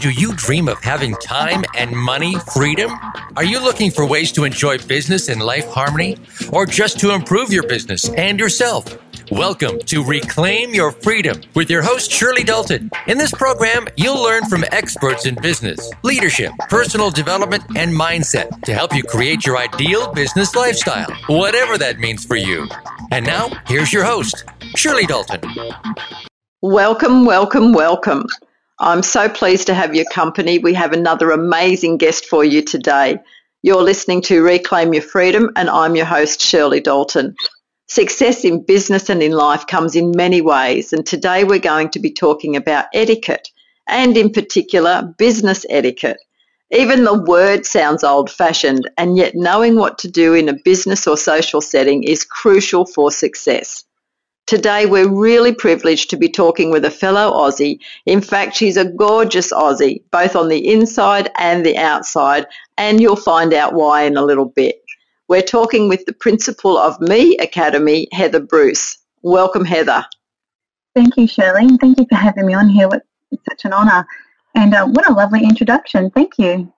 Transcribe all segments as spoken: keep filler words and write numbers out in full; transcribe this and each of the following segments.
Do you dream of having time and money freedom? Are you looking for ways to enjoy business and life harmony, or just to improve your business and yourself? Welcome to Reclaim Your Freedom with your host, Shirley Dalton. In this program, you'll learn from experts in business, leadership, personal development, and mindset to help you create your ideal business lifestyle, whatever that means for you. And now, here's your host, Shirley Dalton. Welcome, welcome, welcome. I'm so pleased to have your company. We have another amazing guest for you today. You're listening to Reclaim Your Freedom, and I'm your host, Shirley Dalton. Success in business and in life comes in many ways, and today we're going to be talking about etiquette, and in particular, business etiquette. Even the word sounds old-fashioned, and yet knowing what to do in a business or social setting is crucial for success. Today we're really privileged to be talking with a fellow Aussie. In fact, she's a gorgeous Aussie, both on the inside and the outside, and you'll find out why in a little bit. We're talking with the principal of Me Academy, Heather Bruce. Welcome, Heather. Thank you, Shirley, and thank you for having me on here. It's such an honour, and uh, what a lovely introduction. Thank you.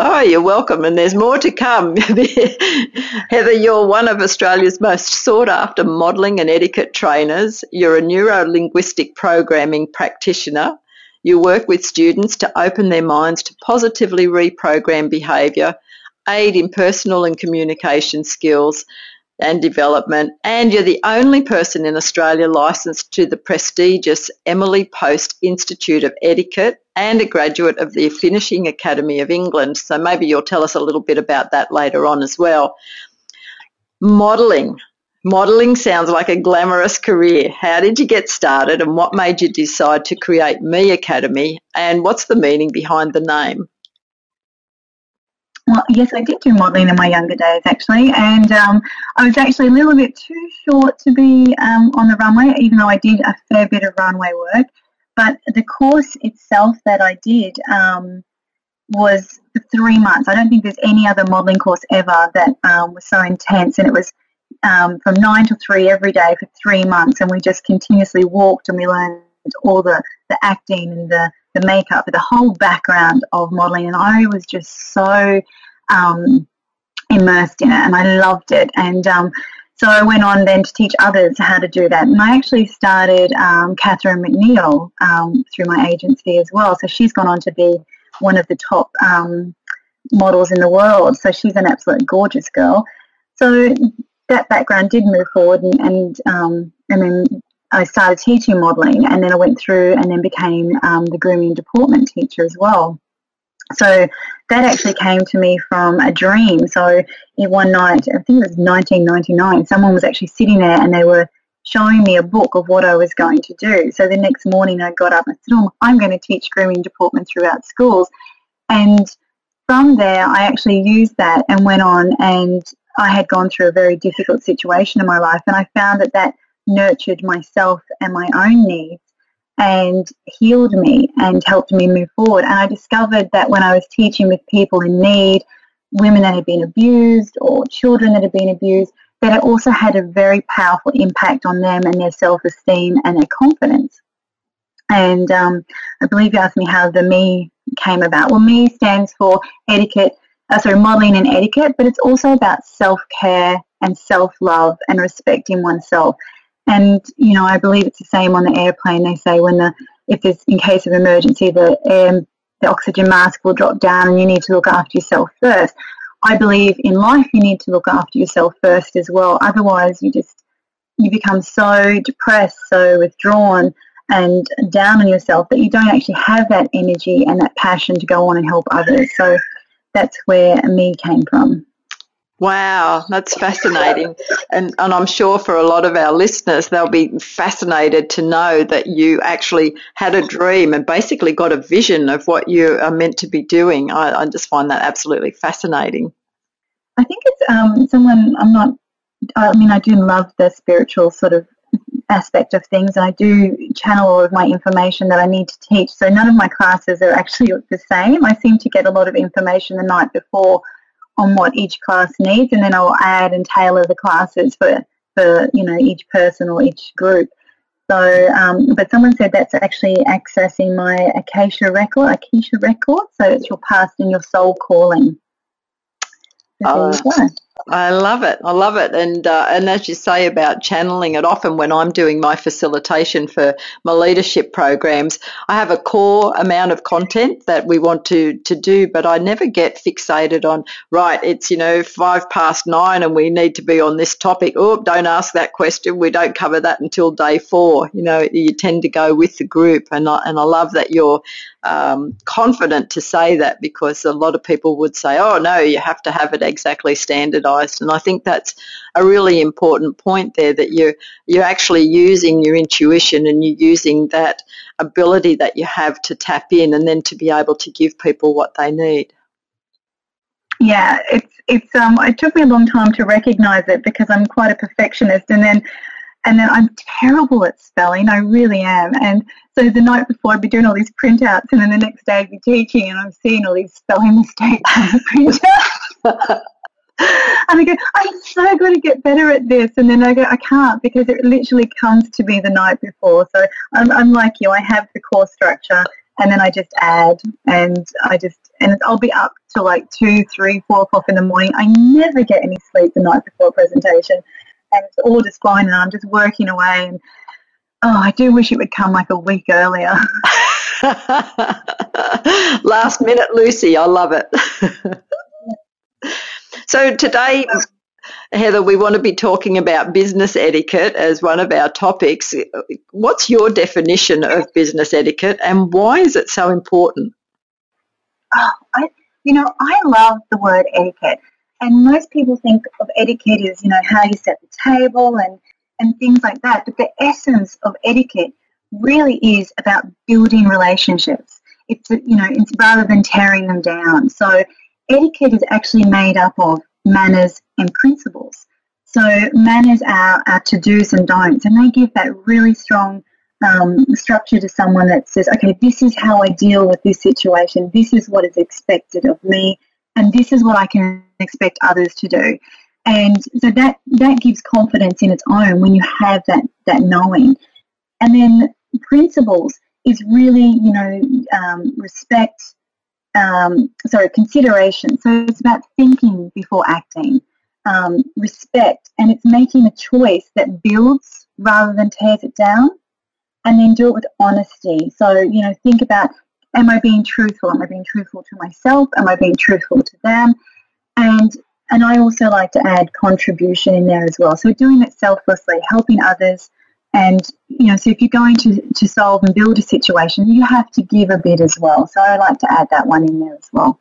Oh, you're welcome, and there's more to come. Heather, you're one of Australia's most sought-after modelling and etiquette trainers. You're a neuro-linguistic programming practitioner. You work with students to open their minds to positively reprogram behaviour, aid in personal and communication skills and development, and you're the only person in Australia licensed to the prestigious Emily Post Institute of Etiquette and a graduate of the Finishing Academy of England. So maybe you'll tell us a little bit about that later on as well. Modelling. Modelling sounds like a glamorous career. How did you get started, and what made you decide to create Me Academy, and what's the meaning behind the name? Well, yes, I did do modelling in my younger days, actually, and um, I was actually a little bit too short to be um, on the runway, even though I did a fair bit of runway work. But the course itself that I did um, was for three months. I don't think there's any other modelling course ever that um, was so intense, and it was um, from nine to three every day for three months, and we just continuously walked and we learned all the, the acting and the the makeup, the whole background of modelling, and I was just so um, immersed in it, and I loved it. And um, so I went on then to teach others how to do that, and I actually started um, Catherine McNeil um, through my agency as well. So she's gone on to be one of the top um, models in the world, so she's an absolute gorgeous girl. So that background did move forward, and, and, um, and then I started teaching modelling, and then I went through and then became um, the grooming and deportment teacher as well. So that actually came to me from a dream. So in one night, I think it was nineteen ninety-nine, someone was actually sitting there and they were showing me a book of what I was going to do. So the next morning I got up and said, oh, I'm going to teach grooming and deportment throughout schools. And from there I actually used that and went on, and I had gone through a very difficult situation in my life, and I found that that nurtured myself and my own needs and healed me and helped me move forward. And I discovered that when I was teaching with people in need, women that had been abused or children that had been abused, that it also had a very powerful impact on them and their self-esteem and their confidence. And um, I believe you asked me how the ME came about. Well, ME stands for etiquette, uh, sorry, modelling and etiquette, but it's also about self-care and self-love and respecting oneself. And, you know, I believe it's the same on the airplane. They say when the, if there's, in case of emergency, the air, the oxygen mask will drop down and you need to look after yourself first. I believe in life you need to look after yourself first as well. Otherwise you just, you become so depressed, so withdrawn and down on yourself that you don't actually have that energy and that passion to go on and help others. So that's where ME came from. Wow, that's fascinating, and and I'm sure for a lot of our listeners, they'll be fascinated to know that you actually had a dream and basically got a vision of what you are meant to be doing. I, I just find that absolutely fascinating. I think it's um, someone, I'm not, I mean, I do love the spiritual sort of aspect of things, and I do channel all of my information that I need to teach, so none of my classes are actually the same. I seem to get a lot of information the night before on what each class needs, and then I'll add and tailor the classes for, for you know, each person or each group. So, um, but someone said that's actually accessing my Akashic record, Akashic record. So it's your past and your soul calling. So there you go. I love it. I love it. And uh, and as you say about channeling it, often when I'm doing my facilitation for my leadership programs, I have a core amount of content that we want to, to do, but I never get fixated on, right, it's, you know, five past nine and we need to be on this topic. Oh, don't ask that question. We don't cover that until day four. You know, you tend to go with the group. And I, and I love that you're um, confident to say that, because a lot of people would say, oh, no, you have to have it exactly standardized. And I think that's a really important point there, that you're, you're actually using your intuition and you're using that ability that you have to tap in and then to be able to give people what they need. Yeah, it's it's um, it took me a long time to recognise it, because I'm quite a perfectionist, and then and then I'm terrible at spelling, I really am. And so the night before I'd be doing all these printouts, and then the next day I'd be teaching and I'm seeing all these spelling mistakes on the printout. And I go, I'm so going to get better at this. And then I go, I can't, because it literally comes to me the night before. So I'm, I'm like you, I have the core structure, and then I just add, and I just, and I'll be up till like two, three, four o'clock in the morning. I never get any sleep the night before a presentation, and it's all just fine, and I'm just working away. And oh, I do wish it would come like a week earlier. Last minute, Lucy, I love it. So today, Heather, we want to be talking about business etiquette as one of our topics. What's your definition of business etiquette, and why is it so important? Oh, I, you know, I love the word etiquette, and most people think of etiquette as, you know, how you set the table and, and things like that, but the essence of etiquette really is about building relationships. It's, you know, it's rather than tearing them down. So etiquette is actually made up of manners and principles. So manners are our to-dos and don'ts, and they give that really strong um, structure to someone that says, okay, this is how I deal with this situation, this is what is expected of me, and this is what I can expect others to do. And so that, that gives confidence in its own when you have that, that knowing. And then principles is really, you know, um, respect, Um, sorry, consideration. So it's about thinking before acting, um, respect, and it's making a choice that builds rather than tears it down, and then do it with honesty. So, you know, think about, am I being truthful? Am I being truthful to myself? Am I being truthful to them? And and I also like to add contribution in there as well. So doing it selflessly, helping others, and, you know, so if you're going to, to solve and build a situation, you have to give a bit as well. So I like to add that one in there as well.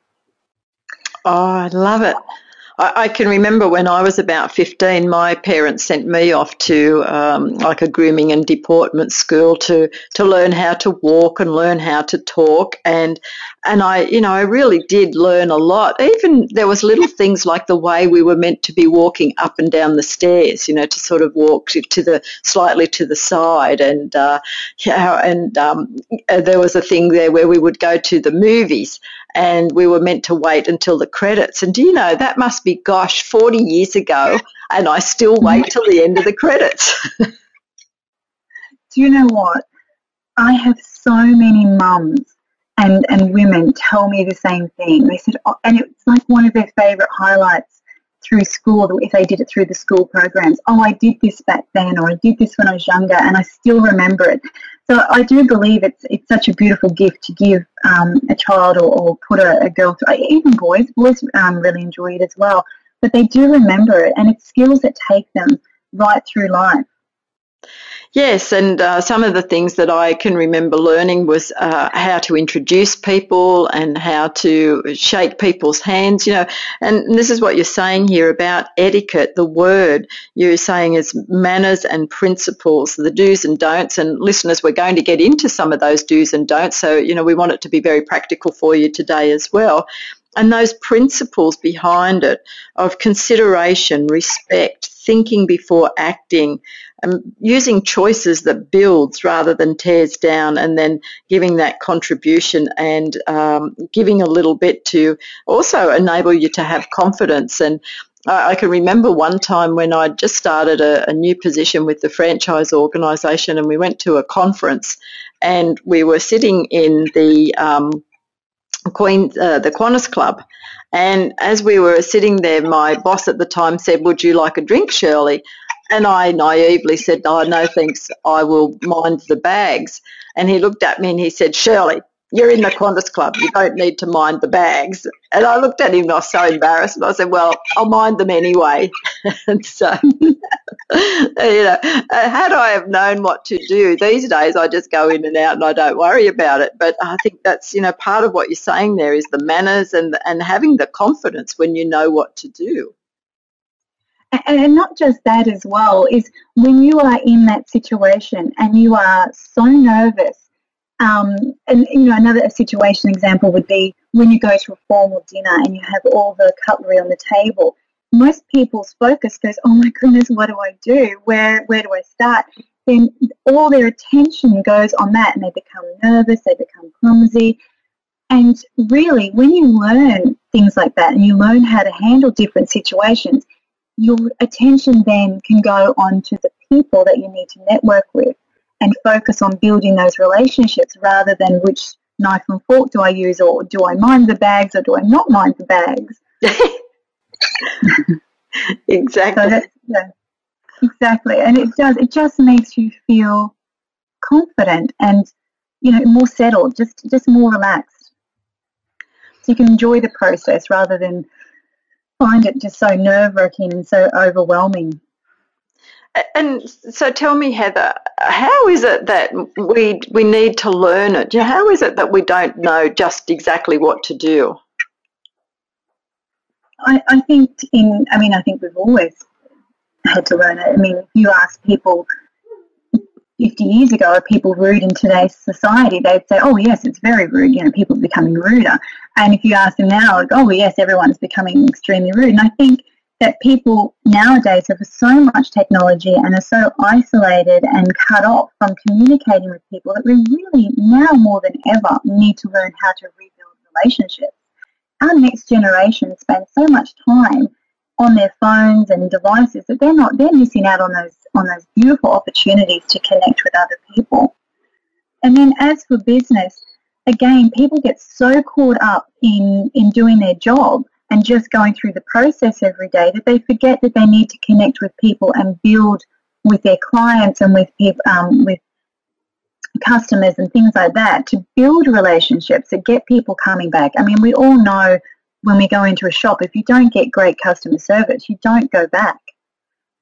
Oh, I love it. I, I can remember when I was about fifteen, my parents sent me off to um, like a grooming and deportment school to, to learn how to walk and learn how to talk. And And I, you know, I really did learn a lot. Even there was little things like the way we were meant to be walking up and down the stairs, you know, to sort of walk to, to the slightly to the side. And uh, yeah, and um, there was a thing there where we would go to the movies and we were meant to wait until the credits. And do you know, that must be, gosh, forty years ago, and I still wait till the end of the credits. Do you know what? I have so many mums And, and women tell me the same thing. They said, oh, and it's like one of their favourite highlights through school, if they did it through the school programs. Oh, I did this back then, or I did this when I was younger, and I still remember it. So I do believe it's it's such a beautiful gift to give um, a child, or, or put a, a girl through. Even boys, boys um, really enjoy it as well. But they do remember it, and it's skills that take them right through life. Yes, and uh, some of the things that I can remember learning was uh, how to introduce people and how to shake people's hands, you know, and, and this is what you're saying here about etiquette, the word you're saying is manners and principles, the do's and don'ts, and listeners, we're going to get into some of those do's and don'ts, so, you know, we want it to be very practical for you today as well. And those principles behind it of consideration, respect, thinking before acting, and using choices that builds rather than tears down, and then giving that contribution and um, giving a little bit to also enable you to have confidence. And I can remember one time when I just started a, a new position with the franchise organisation, and we went to a conference, and we were sitting in the um, Queen, uh, the Qantas Club, and as we were sitting there, my boss at the time said, "Would you like a drink, Shirley?" And I naively said, "Oh, no, thanks. I will mind the bags." And he looked at me and he said, "Shirley, you're in the Qantas Club. You don't need to mind the bags." And I looked at him and I was so embarrassed. And I said, "Well, I'll mind them anyway." And so, you know, had I have known what to do these days, I just go in and out and I don't worry about it. But I think that's, you know, part of what you're saying there is the manners and and having the confidence when you know what to do. And not just that as well, is when you are in that situation and you are so nervous, um, and, you know, another situation example would be when you go to a formal dinner and you have all the cutlery on the table, most people's focus goes, "Oh, my goodness, what do I do? Where, where do I start?" Then all their attention goes on that and they become nervous, they become clumsy. And really, when you learn things like that and you learn how to handle different situations, your attention then can go on to the people that you need to network with and focus on building those relationships rather than which knife and fork do I use, or do I mind the bags or do I not mind the bags? Exactly. So that's, yeah, exactly. And it does, it just makes you feel confident and, you know, more settled, just just more relaxed. So you can enjoy the process rather than find it just so nerve-wracking and so overwhelming. And so tell me, Heather, how is it that we we need to learn it? How is it that we don't know just exactly what to do? I, I think in, I mean, I think we've always had to learn it. I mean, if you ask people fifty years ago, are people rude in today's society? They'd say, "Oh, yes, it's very rude. You know, people are becoming ruder." And if you ask them now, like, "Oh, yes, everyone's becoming extremely rude." And I think that people nowadays have so much technology and are so isolated and cut off from communicating with people that we really now more than ever need to learn how to rebuild relationships. Our next generation spends so much time on their phones and devices that they're not they're missing out on those on those beautiful opportunities to connect with other people. And then as for business, again, people get so caught up in, in doing their job and just going through the process every day that they forget that they need to connect with people and build with their clients and with people, um, with customers and things like that, to build relationships that get people coming back. I mean, we all know when we go into a shop, if you don't get great customer service, you don't go back.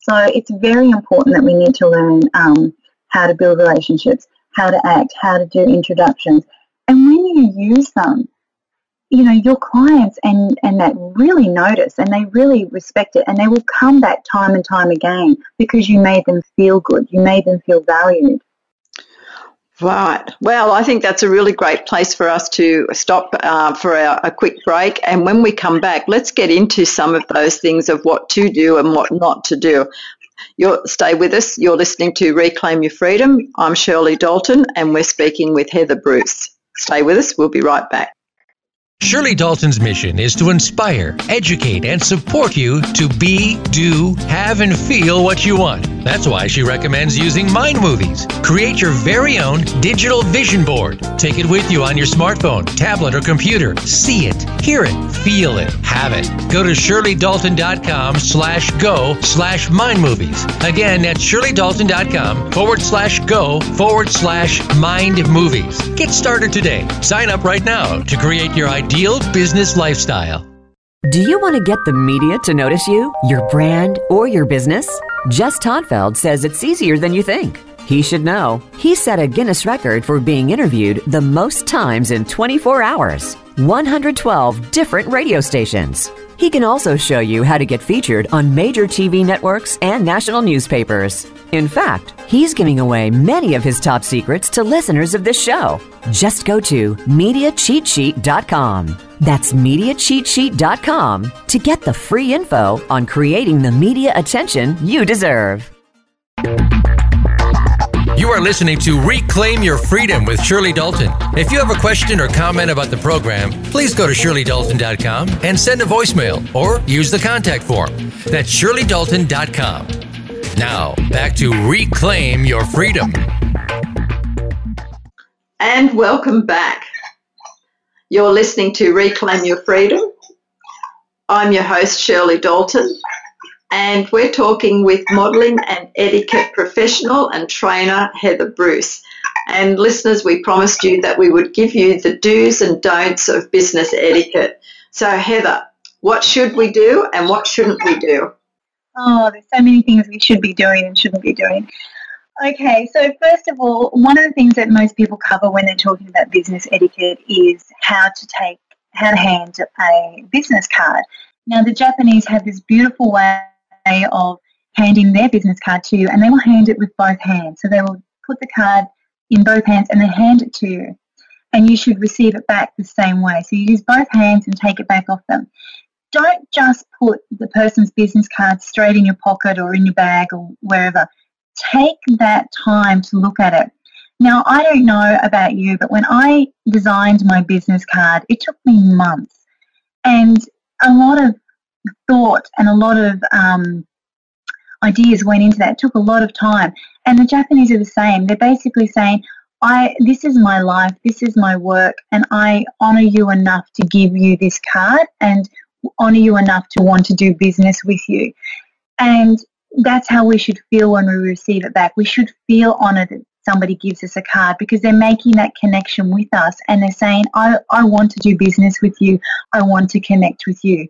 So it's very important that we need to learn um, how to build relationships, how to act, how to do introductions. And when you use them, you know, your clients and, and that really notice and they really respect it, and they will come back time and time again because you made them feel good, you made them feel valued. Right. Well, I think that's a really great place for us to stop uh, for our, a quick break. And when we come back, let's get into some of those things of what to do and what not to do. You'll stay with us. You're listening to Reclaim Your Freedom. I'm Shirley Dalton, and we're speaking with Heather Bruce. Stay with us. We'll be right back. Shirley Dalton's mission is to inspire, educate, and support you to be, do, have, and feel what you want. That's why she recommends using Mind Movies. Create your very own digital vision board. Take it with you on your smartphone, tablet, or computer. See it, hear it, feel it, have it. Go to shirley dalton dot com slash go slash Mind Movies. Again, that's shirley dalton dot com forward slash go forward slash Mind Movies. Get started today. Sign up right now to create your idea. Ideal business lifestyle. Do you want to get the media to notice you, your brand, or your business? Jess Todtfeld says it's easier than you think. He should know. He set a Guinness record for being interviewed the most times in twenty-four hours, one hundred twelve different radio stations. He can also show you how to get featured on major T V networks and national newspapers. In fact, he's giving away many of his top secrets to listeners of this show. Just go to media cheat sheet dot com. That's media cheat sheet dot com to get the free info on creating the media attention you deserve. You are listening to Reclaim Your Freedom with Shirley Dalton. If you have a question or comment about the program, please go to shirley dalton dot com and send a voicemail or use the contact form. That's shirley dalton dot com. Now, back to Reclaim Your Freedom. And welcome back. You're listening to Reclaim Your Freedom. I'm your host, Shirley Dalton, and we're talking with modelling and etiquette professional and trainer Heather Bruce. And listeners, we promised you that we would give you the do's and don'ts of business etiquette. So Heather, what should we do and what shouldn't we do? Oh, there's so many things we should be doing and shouldn't be doing. Okay, so first of all, one of the things that most people cover when they're talking about business etiquette is how to take how to hand a business card. Now, the Japanese have this beautiful way of handing their business card to you, and they will hand it with both hands. So they will put the card in both hands and then hand it to you, and you should receive it back the same way. So you use both hands and take it back off them. Don't just put the person's business card straight in your pocket or in your bag or wherever. Take that time to look at it. Now, I don't know about you, but when I designed my business card, it took me months and a lot of thought and a lot of um, ideas went into that. It took a lot of time. And the Japanese are the same. They're basically saying, "I this is my life, this is my work, and I honour you enough to give you this card and honour you enough to want to do business with you." And that's how we should feel when we receive it back. We should feel honoured that somebody gives us a card because they're making that connection with us and they're saying, I, I want to do business with you. I want to connect with you.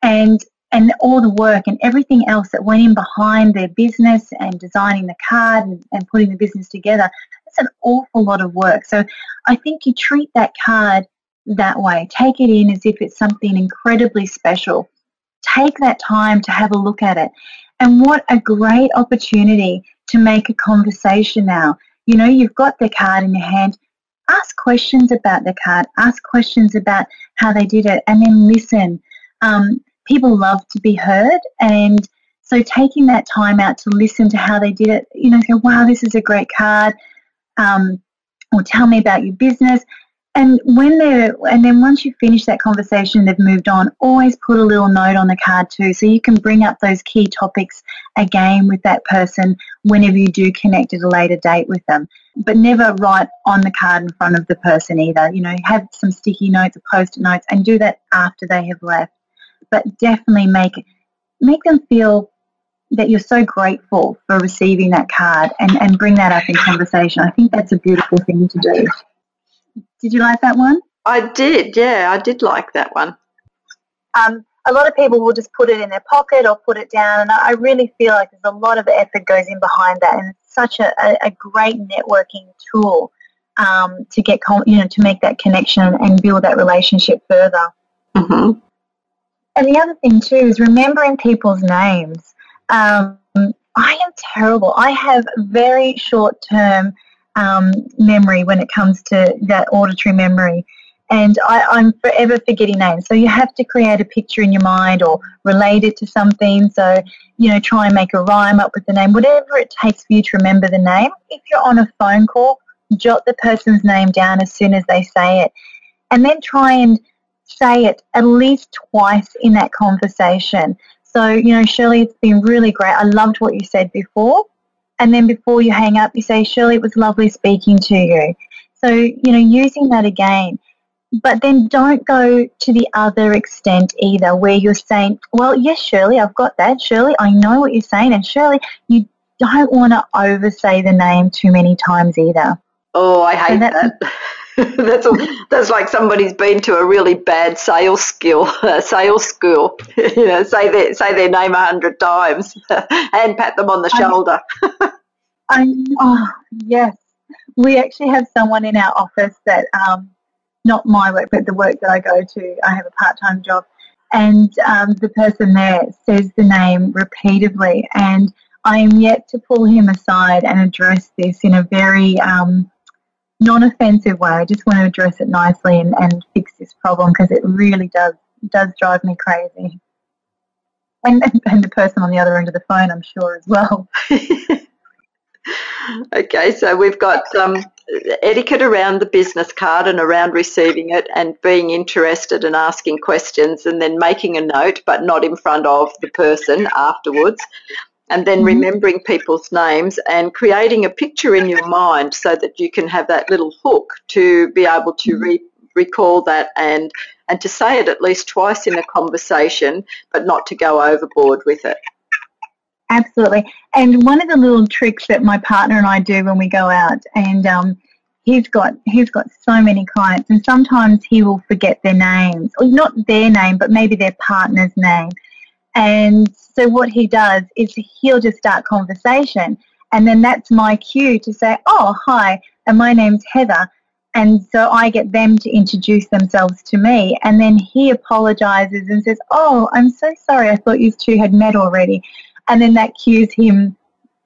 And and all the work and everything else that went in behind their business and designing the card and, and putting the business together, that's an awful lot of work. So I think you treat that card that way. Take it in as if it's something incredibly special. Take that time to have a look at it. And what a great opportunity to make a conversation now. You know, you've got the card in your hand. Ask questions about the card. Ask questions about how they did it and then listen. Um, people love to be heard, and so taking that time out to listen to how they did it, you know, say, wow, this is a great card, um, or tell me about your business. And when they're, and then once you finish that conversation, they've moved on, always put a little note on the card too, so you can bring up those key topics again with that person whenever you do connect at a later date with them. But never write on the card in front of the person either. You know, have some sticky notes or post-it notes and do that after they have left. But definitely make make them feel that you're so grateful for receiving that card and, and bring that up in conversation. I think that's a beautiful thing to do. Did you like that one? I did, yeah, I did like that one. Um, a lot of people will just put it in their pocket or put it down, and I really feel like there's a lot of effort goes in behind that, and it's such a, a great networking tool um, to get, you know, to make that connection and build that relationship further. Mm-hmm. And the other thing too is remembering people's names. Um, I am terrible. I have very short-term Um, memory when it comes to that auditory memory, and I, I'm forever forgetting names. So you have to create a picture in your mind or relate it to something. So, you know, try and make a rhyme up with the name, whatever it takes for you to remember the name. If you're on a phone call, jot the person's name down as soon as they say it, and then try and say it at least twice in that conversation. So, you know, Shirley, it's been really great. I loved what you said before. And then before you hang up, you say, Shirley, it was lovely speaking to you. So, you know, using that again. But then don't go to the other extent either where you're saying, well, yes, Shirley, I've got that. Shirley, I know what you're saying. And Shirley, you don't want to oversay the name too many times either. Oh, I hate that. that's a, that's like somebody's been to a really bad sales skill, uh, sales school. You know, say their say their name a hundred times and pat them on the I, shoulder. I oh yes, we actually have someone in our office that um, not my work, but the work that I go to. I have a part-time job, and um, the person there says the name repeatedly, and I am yet to pull him aside and address this in a very um, non-offensive way. I just want to address it nicely and, and fix this problem because it really does does drive me crazy. And, and the person on the other end of the phone, I'm sure, as well. Okay, so we've got um, etiquette around the business card and around receiving it, and being interested and asking questions, and then making a note but not in front of the person afterwards, and then remembering people's names and creating a picture in your mind so that you can have that little hook to be able to re- recall that and, and to say it at least twice in a conversation but not to go overboard with it. Absolutely. And one of the little tricks that my partner and I do when we go out, and um, he's got he's got so many clients, and sometimes he will forget their names, or not their name, but maybe their partner's name. And so what he does is he'll just start conversation, and then that's my cue to say, oh, hi, and my name's Heather. And so I get them to introduce themselves to me, and then he apologises and says, oh, I'm so sorry, I thought you two had met already. And then that cues him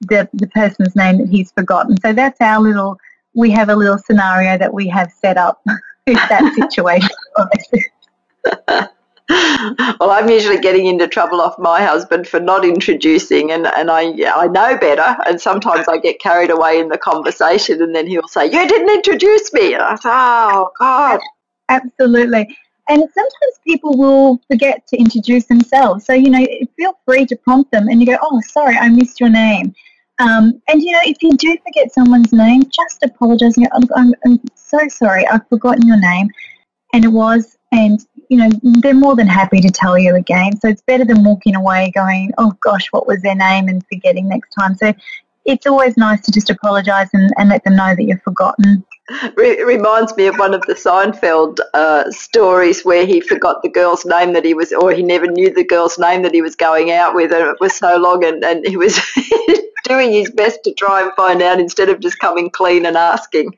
the the person's name that he's forgotten. So that's our little, we have a little scenario that we have set up with that situation. Well, I'm usually getting into trouble off my husband for not introducing, and, and I I know better, and sometimes I get carried away in the conversation, and then he'll say, you didn't introduce me. And I say, oh, God. Absolutely. And sometimes people will forget to introduce themselves. So, you know, feel free to prompt them and you go, oh, sorry, I missed your name. Um, and, you know, if you do forget someone's name, just apologise and go, oh, I'm, I'm so sorry, I've forgotten your name. And it was, and, you know, they're more than happy to tell you again. So it's better than walking away going, oh, gosh, what was their name, and forgetting next time. So it's always nice to just apologise and, and let them know that you've forgotten. It reminds me of one of the Seinfeld uh, stories where he forgot the girl's name that he was, or he never knew the girl's name that he was going out with, and it was so long, and, and he was doing his best to try and find out instead of just coming clean and asking.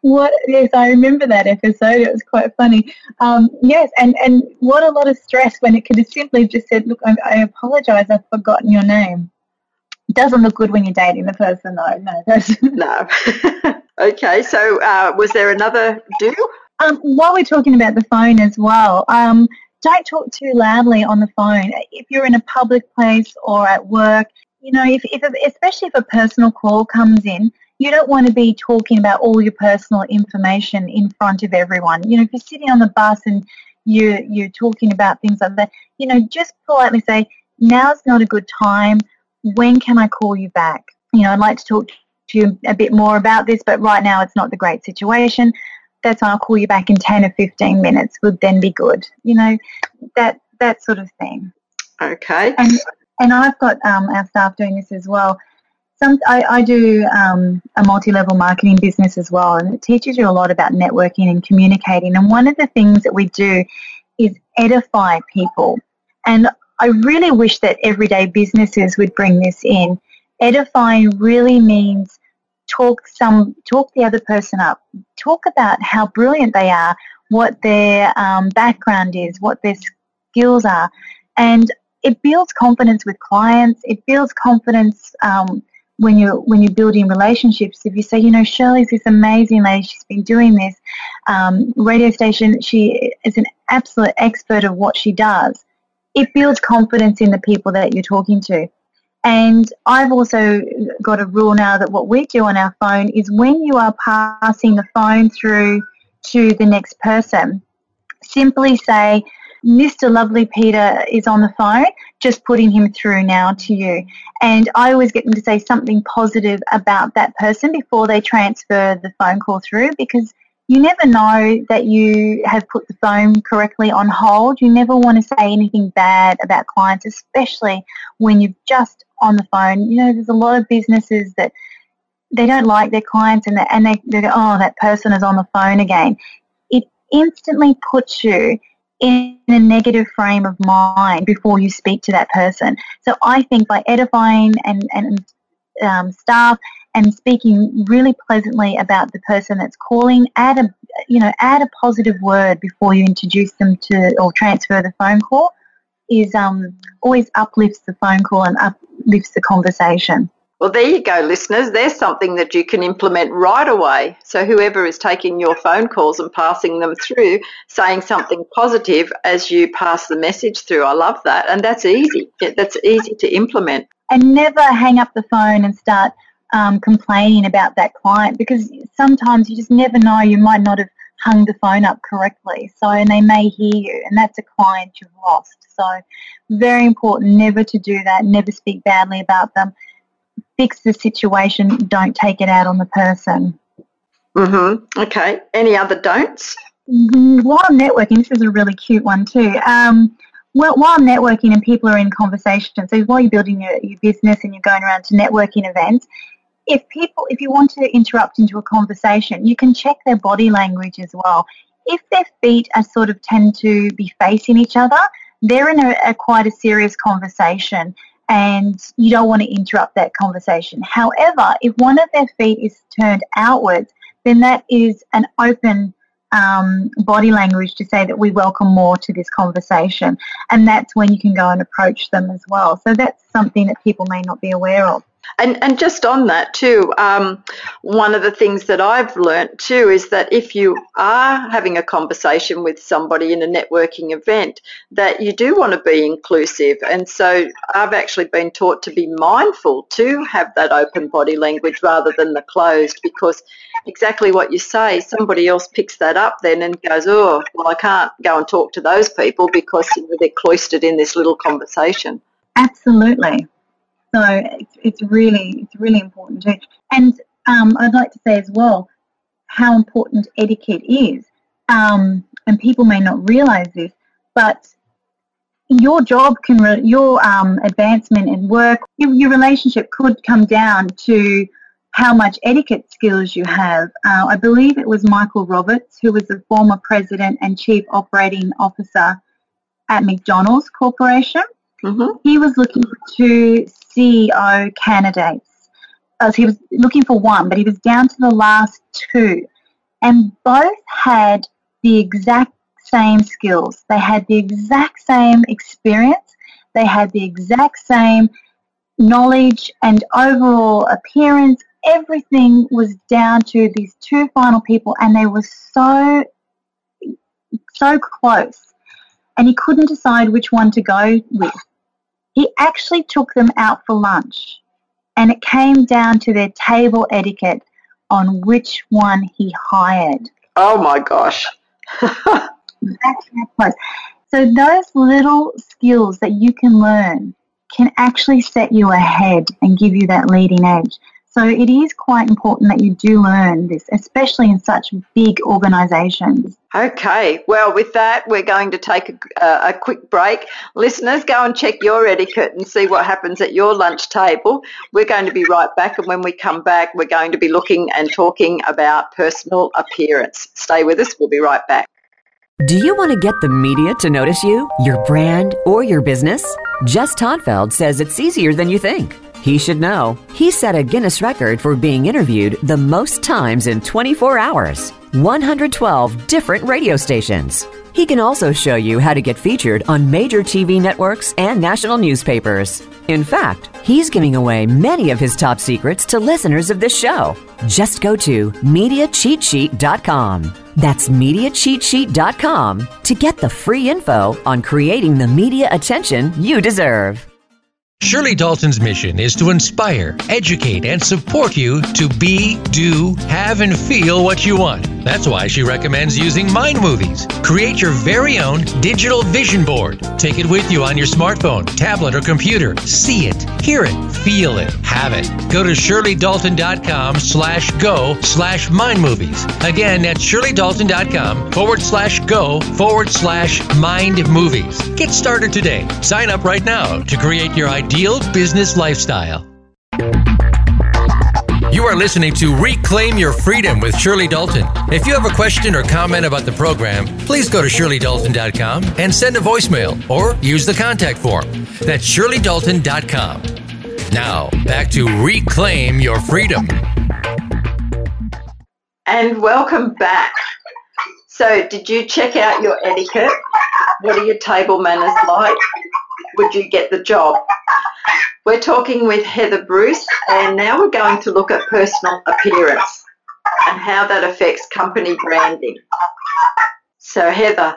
What? Yes, I remember that episode. It was quite funny. Um, yes, and, and what a lot of stress when it could have simply just said, look, I, I apologise, I've forgotten your name. It doesn't look good when you're dating the person, though. No. That's no. Okay, so uh, was there another do? Um, while we're talking about the phone as well, um, don't talk too loudly on the phone. If you're in a public place or at work, you know, if, if especially if a personal call comes in, you don't want to be talking about all your personal information in front of everyone. You know, if you're sitting on the bus and you, you're talking about things like that, you know, just politely say, now's not a good time. When can I call you back? You know, I'd like to talk to you a bit more about this, but right now it's not the great situation. That's why I'll call you back in ten or fifteen minutes would then be good. You know, that that sort of thing. Okay. And and I've got um, our staff doing this as well. Some I, I do um, a multi-level marketing business as well, and it teaches you a lot about networking and communicating. And one of the things that we do is edify people. And I really wish that everyday businesses would bring this in. Edifying really means talk some, talk the other person up. Talk about how brilliant they are, what their um, background is, what their skills are. And it builds confidence with clients. It builds confidence um, when you're, when you're building relationships. If you say, you know, Shirley's this amazing lady, she's been doing this um, radio station. She is an absolute expert of what she does. It builds confidence in the people that you're talking to. And I've also got a rule now that what we do on our phone is when you are passing the phone through to the next person, simply say, Mister Lovely Peter is on the phone, just putting him through now to you. And I always get them to say something positive about that person before they transfer the phone call through, because you never know that you have put the phone correctly on hold. You never want to say anything bad about clients, especially when you're just on the phone. You know, there's a lot of businesses that they don't like their clients, and they, and they, they go, oh, that person is on the phone again. It instantly puts you in a negative frame of mind before you speak to that person. So I think by edifying and, and um, staff, and speaking really pleasantly about the person that's calling, add a, you know, add a positive word before you introduce them to or transfer the phone call is um, always uplifts the phone call and uplifts the conversation. Well, there you go, listeners. There's something that you can implement right away. So whoever is taking your phone calls and passing them through, saying something positive as you pass the message through. I love that. And that's easy. That's easy to implement. And never hang up the phone and start um, complaining about that client, because sometimes you just never know, you might not have hung the phone up correctly, so, and they may hear you, and that's a client you've lost. So very important never to do that, never speak badly about them. Fix the situation, don't take it out on the person. Mm-hmm. Okay, any other don'ts? While networking, this is a really cute one too. Um, well, while networking and people are in conversation, so while you're building your, your business and you're going around to networking events, if people, if you want to interrupt into a conversation, you can check their body language as well. If their feet are sort of tend to be facing each other, they're in a, a quite a serious conversation, and you don't want to interrupt that conversation. However, if one of their feet is turned outwards, then that is an open um, body language to say that we welcome more to this conversation, and that's when you can go and approach them as well. So that's something that people may not be aware of. And and just on that too, um, one of the things that I've learnt too is that if you are having a conversation with somebody in a networking event, that you do want to be inclusive. And so I've actually been taught to be mindful to have that open body language rather than the closed, because exactly what you say, somebody else picks that up then and goes, oh, well, I can't go and talk to those people because, you know, they're cloistered in this little conversation. Absolutely. So it's, it's really it's really important too. And um, I'd like to say as well how important etiquette is. Um, and people may not realise this, but your job can re- your um, advancement in work, your, your relationship could come down to how much etiquette skills you have. Uh, I believe it was Michael Roberts, who was the former president and chief operating officer at McDonald's Corporation. Mm-hmm. He was looking for two C E O candidates. Uh, so he was looking for one, but he was down to the last two. And both had the exact same skills. They had the exact same experience. They had the exact same knowledge and overall appearance. Everything was down to these two final people, and they were so, so close. And he couldn't decide which one to go with. He actually took them out for lunch, and it came down to their table etiquette on which one he hired. Oh, my gosh. So those little skills that you can learn can actually set you ahead and give you that leading edge. So it is quite important that you do learn this, especially in such big organisations. Okay. Well, with that, we're going to take a, uh, a quick break. Listeners, go and check your etiquette and see what happens at your lunch table. We're going to be right back, and when we come back, we're going to be looking and talking about personal appearance. Stay with us. We'll be right back. Do you want to get the media to notice you, your brand, or your business? Jess Todtfeld says it's easier than you think. He should know. He set a Guinness record for being interviewed the most times in twenty-four hours. one hundred twelve different radio stations. He can also show you how to get featured on major T V networks and national newspapers. In fact, he's giving away many of his top secrets to listeners of this show. Just go to media cheat sheet dot com. That's media cheat sheet dot com to get the free info on creating the media attention you deserve. Shirley Dalton's mission is to inspire, educate, and support you to be, do, have, and feel what you want. That's why she recommends using Mind Movies. Create your very own digital vision board. Take it with you on your smartphone, tablet, or computer. See it, hear it, feel it, have it. Go to shirley dalton dot com slash go slash Mind Movies. Again, that's shirley dalton dot com forward slash go forward slash Mind Movies. Get started today. Sign up right now to create your ideal business lifestyle. You are listening to Reclaim Your Freedom with Shirley Dalton. If you have a question or comment about the program, please go to shirley dalton dot com and send a voicemail or use the contact form. That's shirley dalton dot com. Now, back to Reclaim Your Freedom. And welcome back. So, did you check out your etiquette? What are your table manners like? Would you get the job? We're talking with Heather Bruce, and now we're going to look at personal appearance and how that affects company branding. So, Heather,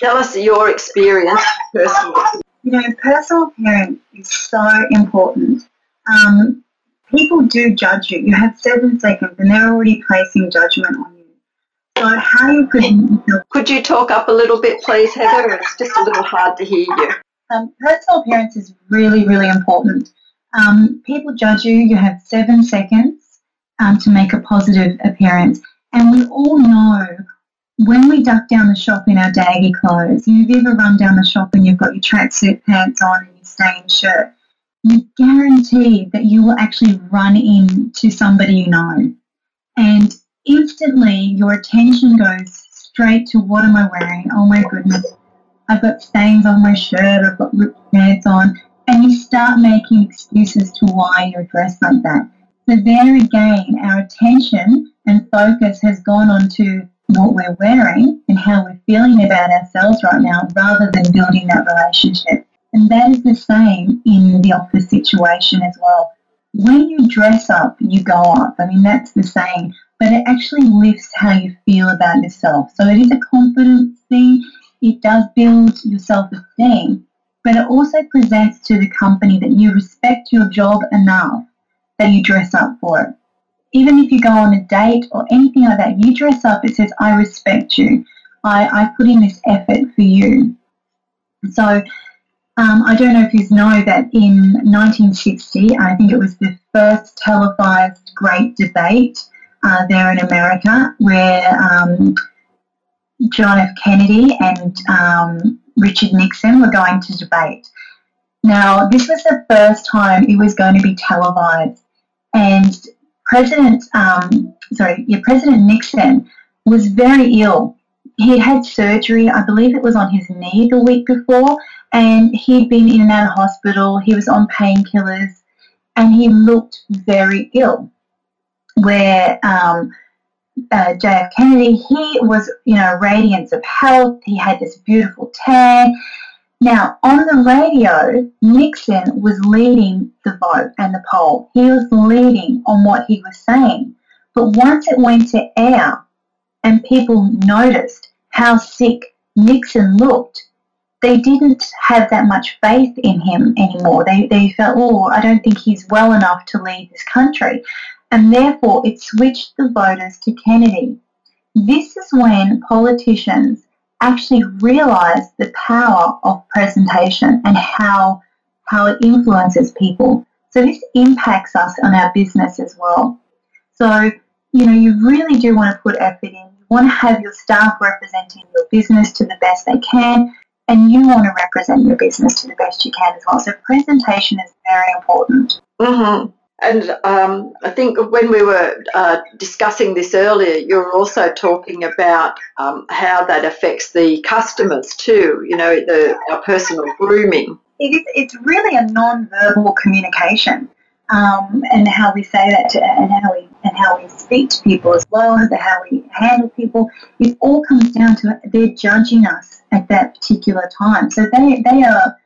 tell us your experience personally. You know, personal appearance is so important. Um, people do judge you. You have seven seconds and they're already placing judgment on you. So how you could... Could you talk up a little bit, please, Heather? It's just a little hard to hear you. Um, personal appearance is really, really important. Um, people judge you. You have seven seconds um, to make a positive appearance. And we all know when we duck down the shop in our daggy clothes, you've ever run down the shop and you've got your tracksuit pants on and your stained shirt, you're guaranteed that you will actually run in to somebody you know. And instantly your attention goes straight to what am I wearing? Oh, my goodness. I've got stains on my shirt. I've got ripped pants on. And you start making excuses to why you're dressed like that. So there again, our attention and focus has gone on to what we're wearing and how we're feeling about ourselves right now rather than building that relationship. And that is the same in the office situation as well. When you dress up, you go up. I mean, that's the saying. But it actually lifts how you feel about yourself. So it is a confidence thing. It does build your self-esteem. But it also presents to the company that you respect your job enough that you dress up for it. Even if you go on a date or anything like that, you dress up, it says, I respect you. I, I put in this effort for you. So... Um, I don't know if you know that in nineteen sixty, I think it was the first televised great debate uh, there in America where um, John F. Kennedy and um, Richard Nixon were going to debate. Now, this was the first time it was going to be televised, and President, um, sorry, yeah, President Nixon was very ill. He had surgery, I believe it was on his knee the week before, and he'd been in and out of hospital. He was on painkillers and he looked very ill. Where um, uh, J F Kennedy, he was, you know, radiance of health. He had this beautiful tan. Now, on the radio, Nixon was leading the vote and the poll. He was leading on what he was saying. But once it went to air and people noticed how sick Nixon looked, they didn't have that much faith in him anymore. They they felt, oh, I don't think he's well enough to lead this country. And therefore, it switched the voters to Kennedy. This is when politicians actually realised the power of presentation and how, how it influences people. So this impacts us on our business as well. So, you know, you really do want to put effort in. You want to have your staff representing your business to the best they can. And you want to represent your business to the best you can as well. So presentation is very important. Mm-hmm. And um, I think when we were uh, discussing this earlier, you were also talking about um, how that affects the customers too, you know, the, our personal grooming. It is, it's really a non-verbal communication um, and how we say that to, and how we and how we speak to people as well, how we handle people. It all comes down to they're judging us at that particular time. So they they are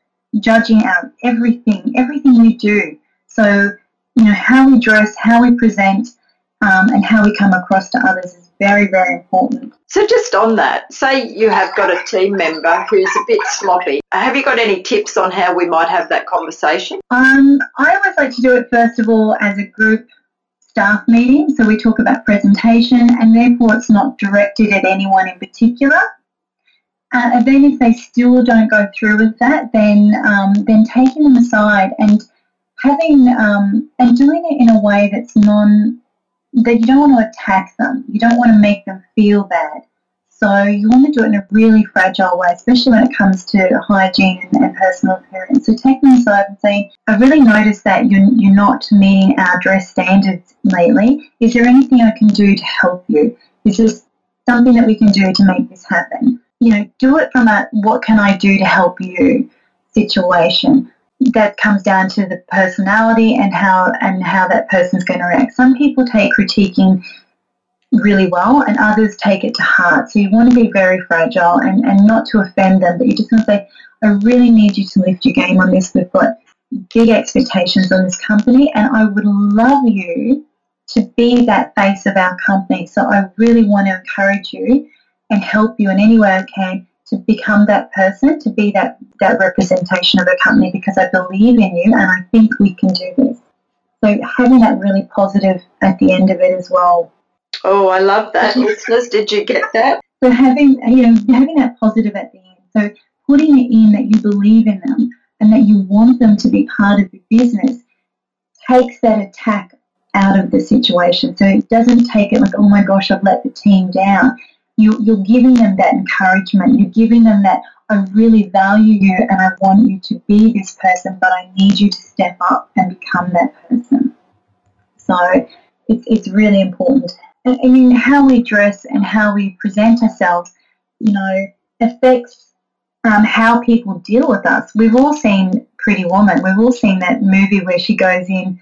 judging out everything, everything we do. So, you know, how we dress, how we present, um, and how we come across to others is very, very important. So just on that, say you have got a team member who's a bit sloppy. Have you got any tips on how we might have that conversation? Um, I always like to do it, first of all, as a group staff meeting. So we talk about presentation, and therefore it's not directed at anyone in particular. Uh, and then if they still don't go through with that, then um, then taking them aside and having um, and doing it in a way that's non that you don't want to attack them. You don't want to make them feel bad. So you want to do it in a really fragile way, especially when it comes to hygiene and, and personal appearance. So take them aside and say, I've really noticed that you're, you're not meeting our dress standards lately. Is there anything I can do to help you? Is there something that we can do to make this happen? You know, do it from a what can I do to help you situation. That comes down to the personality and how and how that person's going to react. Some people take critiquing really well and others take it to heart. So you want to be very fragile and, and not to offend them, but you just want to say, I really need you to lift your game on this. We've got big expectations on this company and I would love you to be that face of our company. So I really want to encourage you and help you in any way I can to become that person, to be that, that representation of a company because I believe in you and I think we can do this. So having that really positive at the end of it as well. Oh, I love that. Listeners, did you get that? So having, you know, having that positive at the end. So putting it in that you believe in them and that you want them to be part of the business takes that attack out of the situation. So it doesn't take it like, oh, my gosh, I've let the team down. You, you're giving them that encouragement. You're giving them that, I really value you and I want you to be this person, but I need you to step up and become that person. So it's, it's really important. And, and in how we dress and how we present ourselves, you know, affects um, how people deal with us. We've all seen Pretty Woman. We've all seen that movie where she goes in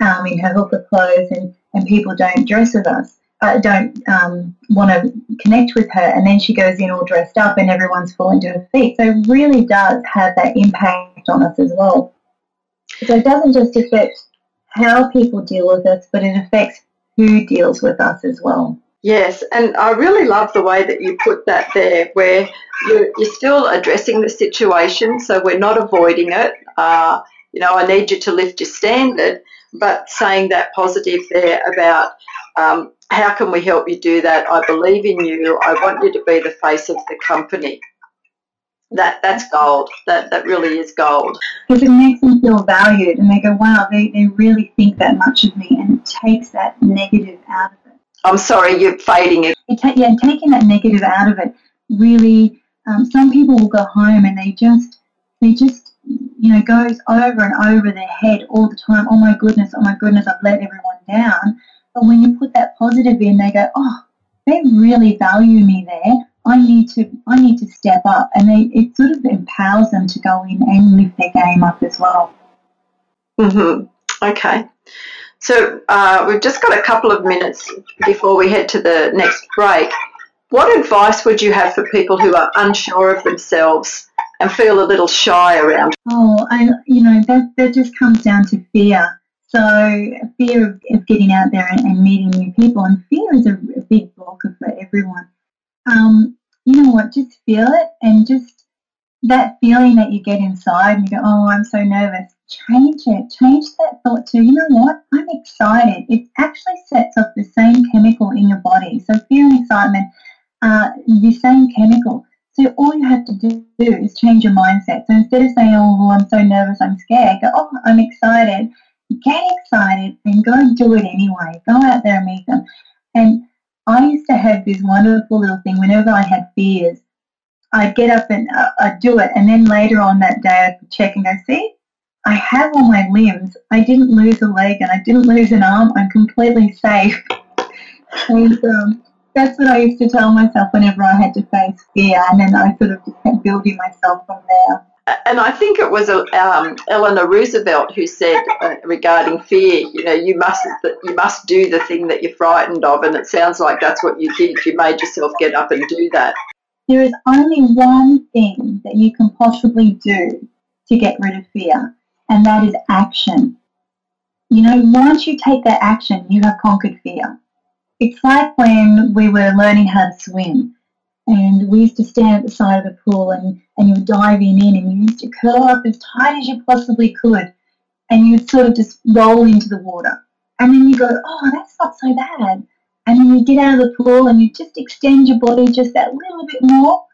um, in her hooker clothes and, and people don't dress with us. Uh, don't um, want to connect with her, and then she goes in all dressed up and everyone's falling to her feet. So it really does have that impact on us as well. So it doesn't just affect how people deal with us, but it affects who deals with us as well. Yes, and I really love the way that you put that there, where you're, you're still addressing the situation, so we're not avoiding it. Uh, you know, I need you to lift your standard, but saying that positive there about um, how can we help you do that? I believe in you. I want you to be the face of the company. That That's gold. That that really is gold. Because it makes them feel valued and they go, wow, they, they really think that much of me, and it takes that negative out of it. I'm sorry, you're fading it. it ta- yeah, taking that negative out of it really, um, some people will go home and they just, they just, you know, goes over and over their head all the time. Oh, my goodness, oh, my goodness, I've let everyone down. But when you put that positive in, they go, oh, they really value me there. I need to I need to step up. And they, it sort of empowers them to go in and lift their game up as well. Mm-hmm. Okay. So uh, we've just got a couple of minutes before we head to the next break. What advice would you have for people who are unsure of themselves and feel a little shy around? Oh, I, you know, that, that just comes down to fear. So fear of, of getting out there and, and meeting new people, and fear is a, a big blocker for everyone. Um, you know what, just feel it, and just that feeling that you get inside and you go, oh, I'm so nervous, change it, change that thought to, you know what, I'm excited. It actually sets off the same chemical in your body. So fear and excitement are the same chemical. So all you have to do is change your mindset. So instead of saying, oh, well, I'm so nervous, I'm scared, go, oh, I'm excited. Get excited and go and do it anyway. Go out there and meet them. And I used to have this wonderful little thing whenever I had fears. I'd get up and uh, I'd do it, and then later on that day I'd check and go, see, I have all my limbs. I didn't lose a leg and I didn't lose an arm. I'm completely safe. And um, that's what I used to tell myself whenever I had to face fear, and then I sort of just kept building myself from there. And I think it was um, Eleanor Roosevelt who said uh, regarding fear, you know, you must you must do the thing that you're frightened of, and it sounds like that's what you did. You made yourself get up and do that. There is only one thing that you can possibly do to get rid of fear, and that is action. You know, once you take that action, you have conquered fear. It's like when we were learning how to swim. And we used to stand at the side of the pool, and, and you were diving in, and you used to curl up as tight as you possibly could, and you would sort of just roll into the water. And then you go, oh, that's not so bad. And then you get out of the pool, and you just extend your body just that little bit more,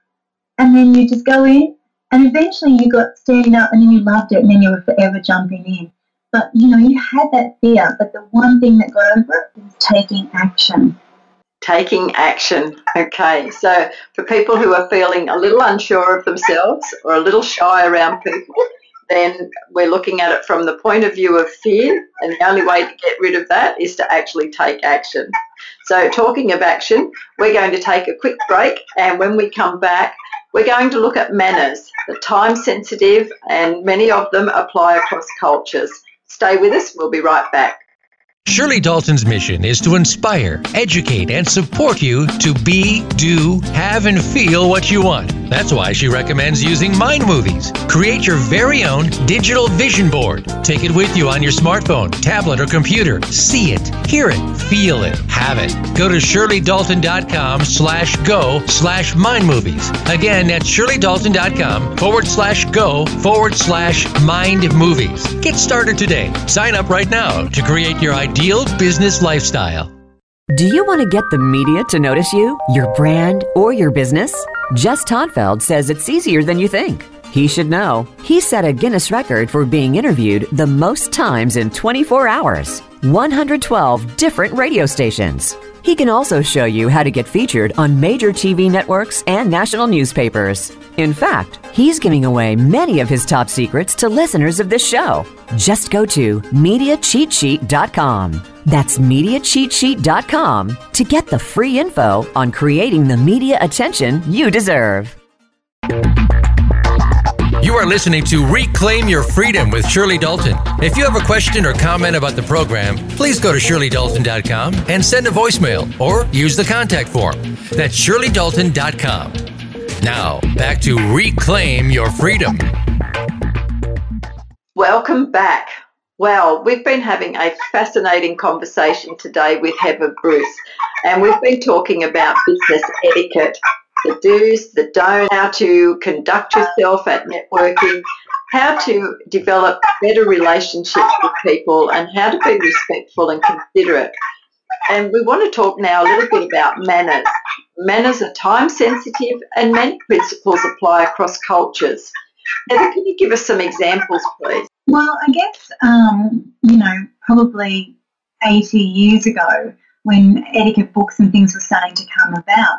and then you just go in, and eventually you got standing up, and then you loved it, and then you were forever jumping in. But, you know, you had that fear, but the one thing that got over it was taking action. Taking action. Okay, so for people who are feeling a little unsure of themselves or a little shy around people, then we're looking at it from the point of view of fear, and the only way to get rid of that is to actually take action. So talking of action, we're going to take a quick break, and when we come back, we're going to look at manners. They're time sensitive, and many of them apply across cultures. Stay with us, we'll be right back. Shirley Dalton's mission is to inspire, educate, and support you to be, do, have, and feel what you want. That's why she recommends using Mind Movies. Create your very own digital vision board. Take it with you on your smartphone, tablet, or computer. See it, hear it, feel it, have it. Go to shirley dalton dot com slash go slash Mind Movies. Again, that's shirley dalton dot com forward slash go forward slash Mind Movies. Get started today. Sign up right now to create your ideal business lifestyle. Do you want to get the media to notice you, your brand, or your business? Jess Todtfeld says it's easier than you think. He should know. He set a Guinness record for being interviewed the most times in twenty-four hours. one hundred twelve different radio stations. He can also show you how to get featured on major T V networks and national newspapers. In fact, he's giving away many of his top secrets to listeners of this show. Just go to media cheat sheet dot com. That's media cheat sheet dot com to get the free info on creating the media attention you deserve. You are listening to Reclaim Your Freedom with Shirley Dalton. If you have a question or comment about the program, please go to shirley dalton dot com and send a voicemail or use the contact form. That's shirley dalton dot com. Now, back to Reclaim Your Freedom. Welcome back. Well, we've been having a fascinating conversation today with Heather Bruce, and we've been talking about business etiquette. The do's, the don'ts, how to conduct yourself at networking, how to develop better relationships with people, and how to be respectful and considerate. And we want to talk now a little bit about manners. Manners are time sensitive, and many principles apply across cultures. Heather, can you give us some examples, please? Well, I guess, um, you know, probably eighty years ago when etiquette books and things were starting to come about,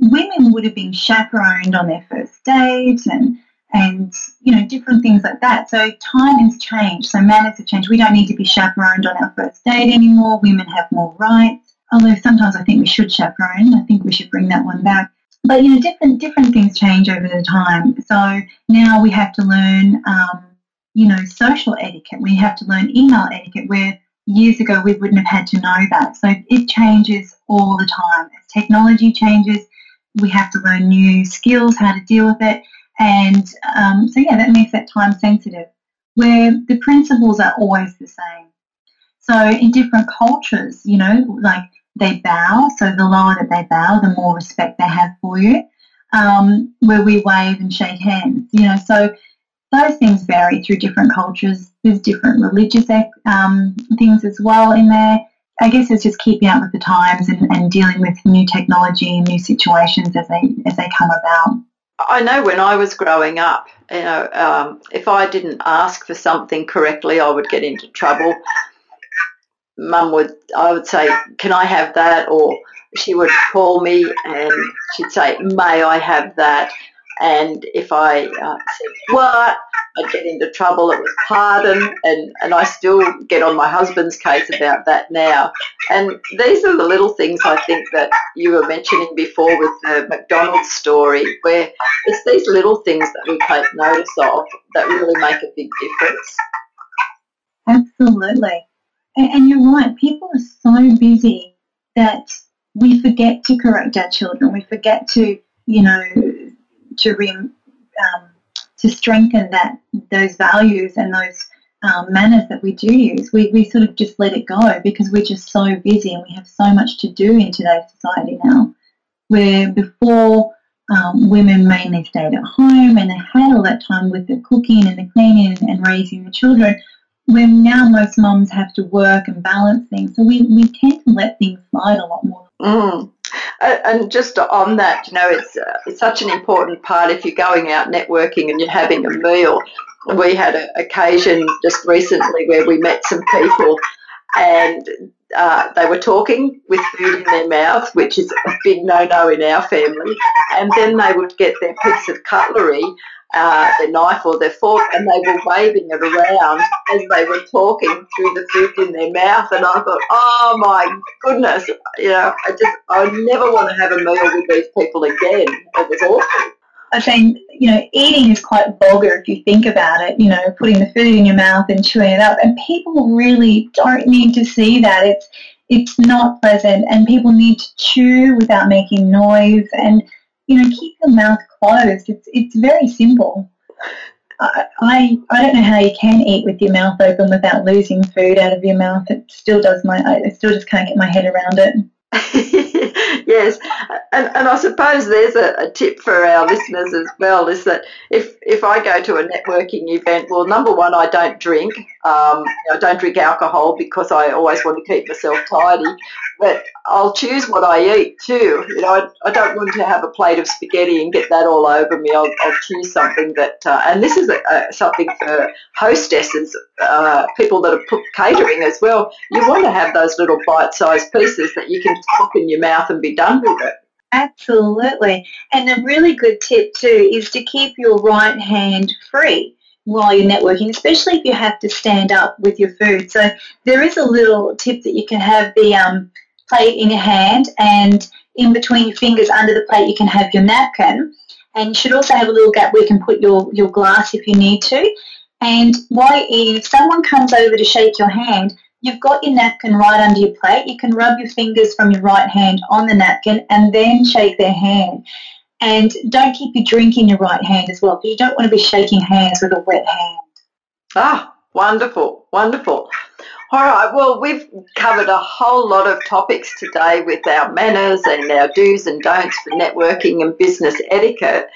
women would have been chaperoned on their first date and, and you know, different things like that. So time has changed. So manners have changed. We don't need to be chaperoned on our first date anymore. Women have more rights, although sometimes I think we should chaperone. I think we should bring that one back. But, you know, different different things change over the time. So now we have to learn, um, you know, social etiquette. We have to learn email etiquette where years ago we wouldn't have had to know that. So it changes all the time. As technology changes, we have to learn new skills, how to deal with it, and um, so, yeah, that makes that time sensitive, where the principles are always the same. So in different cultures, you know, like they bow, so the lower that they bow, the more respect they have for you, um, where we wave and shake hands, you know, so those things vary through different cultures. There's different religious um, things as well in there. I guess it's just keeping up with the times and, and dealing with new technology and new situations as they as they come about. I know when I was growing up, you know, um, if I didn't ask for something correctly, I would get into trouble. Mum would, I would say, "Can I have that?" Or she would call me and she'd say, "May I have that?" And if I uh, said, "What?" I'd get into trouble. It was pardon, and, and I still get on my husband's case about that now. And these are the little things I think that you were mentioning before with the McDonald's story, where it's these little things that we take notice of that really make a big difference. Absolutely. And, and you're right, people are so busy that we forget to correct our children. We forget to, you know, to re, um, to strengthen that those values and those um, manners that we do use. We we sort of just let it go because we're just so busy and we have so much to do in today's society now, where before um, women mainly stayed at home and they had all that time with the cooking and the cleaning and, and raising the children, where now most mums have to work and balance things. So we, we tend to let things slide a lot more. Mm. And just on that, you know, it's uh, it's such an important part if you're going out networking and you're having a meal. We had an occasion just recently where we met some people and uh, they were talking with food in their mouth, which is a big no-no in our family, and then they would get their piece of cutlery, uh, their knife or their fork, and they were waving it around as they were talking through the food in their mouth. And I thought, oh my goodness, you know, I just, I never want to have a meal with these people again. It was awful. I think, you know, eating is quite vulgar if you think about it, you know, putting the food in your mouth and chewing it up. And people really don't need to see that. It's, it's not pleasant, and people need to chew without making noise, and you know, keep your mouth closed. It's it's very simple. I, I I don't know how you can eat with your mouth open without losing food out of your mouth. It still does my. I still just can't get my head around it. Yes, and and I suppose there's a, a tip for our listeners as well, is that if if I go to a networking event, well, number one, I don't drink. Um, I don't drink alcohol because I always want to keep myself tidy. But I'll choose what I eat too. You know, I, I don't want to have a plate of spaghetti and get that all over me. I'll, I'll choose something that, uh, and this is a, a, something for hostesses, uh, people that are catering as well. You want to have those little bite-sized pieces that you can pop in your mouth and be done with it. Absolutely. And a really good tip too is to keep your right hand free while you're networking, especially if you have to stand up with your food. So there is a little tip that you can have the um, plate in your hand, and in between your fingers under the plate you can have your napkin, and you should also have a little gap where you can put your, your glass if you need to. And while you're eating, if someone comes over to shake your hand, you've got your napkin right under your plate. You can rub your fingers from your right hand on the napkin and then shake their hand. And don't keep your drink in your right hand as well, because you don't want to be shaking hands with a wet hand. Ah, wonderful, wonderful. All right, well, we've covered a whole lot of topics today with our manners and our do's and don'ts for networking and business etiquette.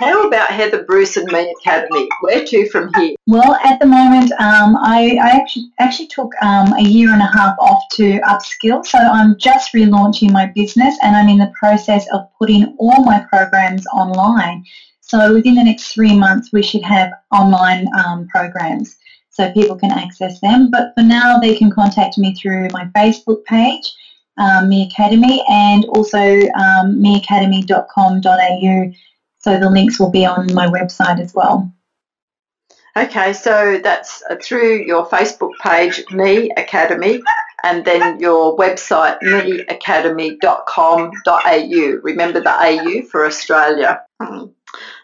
How about Heather Bruce and Me Academy? Where to from here? Well, at the moment, um, I, I actually, actually took um, a year and a half off to upskill, so I'm just relaunching my business, and I'm in the process of putting all my programs online. So within the next three months, we should have online um, programs, so people can access them. But for now, they can contact me through my Facebook page, um, Me Academy, and also um, me academy dot com dot a u. So the links will be on my website as well. Okay, so that's through your Facebook page, Me Academy, and then your website, me academy dot com dot a u. Remember the A U for Australia.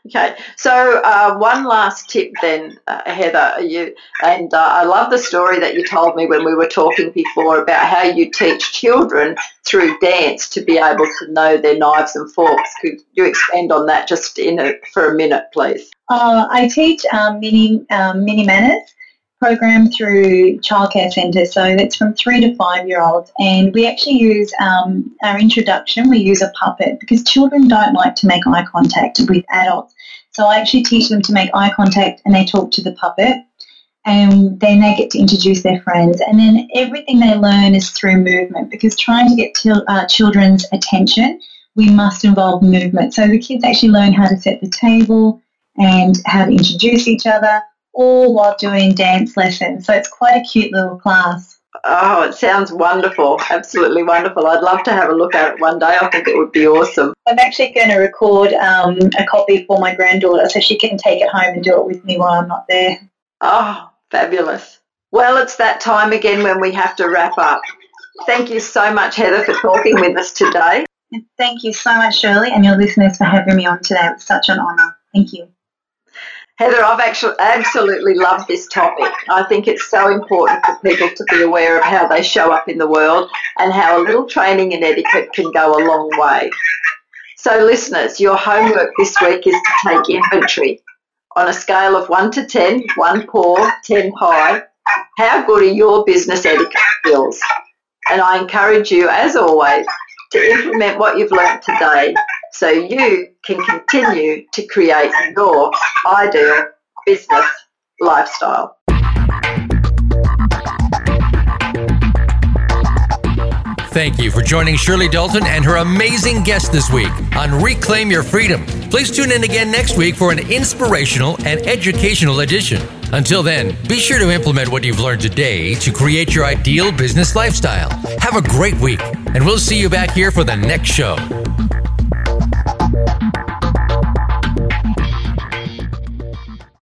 Okay, so uh, one last tip then, uh, Heather, you and uh, I love the story that you told me when we were talking before about how you teach children through dance to be able to know their knives and forks. Could you expand on that just in a, for a minute, please? Uh, I teach um, mini um, mini manners program through childcare centres, so that's from three to five year olds, and we actually use um, our introduction, we use a puppet because children don't like to make eye contact with adults. So I actually teach them to make eye contact, and they talk to the puppet, and then they get to introduce their friends, and then everything they learn is through movement, because trying to get til- uh, children's attention, we must involve movement. So the kids actually learn how to set the table and how to introduce each other, all while doing dance lessons. So it's quite a cute little class. Oh, it sounds wonderful, absolutely wonderful. I'd love to have a look at it one day. I think it would be awesome. I'm actually going to record um, a copy for my granddaughter so she can take it home and do it with me while I'm not there. Oh, fabulous. Well, it's that time again when we have to wrap up. Thank you so much, Heather, for talking with us today. And thank you so much, Shirley, and your listeners for having me on today. It was such an honour. Thank you. Heather, I've actually absolutely loved this topic. I think it's so important for people to be aware of how they show up in the world and how a little training in etiquette can go a long way. So, listeners, your homework this week is to take inventory. On a scale of one to ten, one poor, ten high, how good are your business etiquette skills? And I encourage you, as always, to implement what you've learnt today, so you can continue to create your ideal business lifestyle. Thank you for joining Shirley Dalton and her amazing guest this week on Reclaim Your Freedom. Please tune in again next week for an inspirational and educational edition. Until then, be sure to implement what you've learned today to create your ideal business lifestyle. Have a great week, and we'll see you back here for the next show.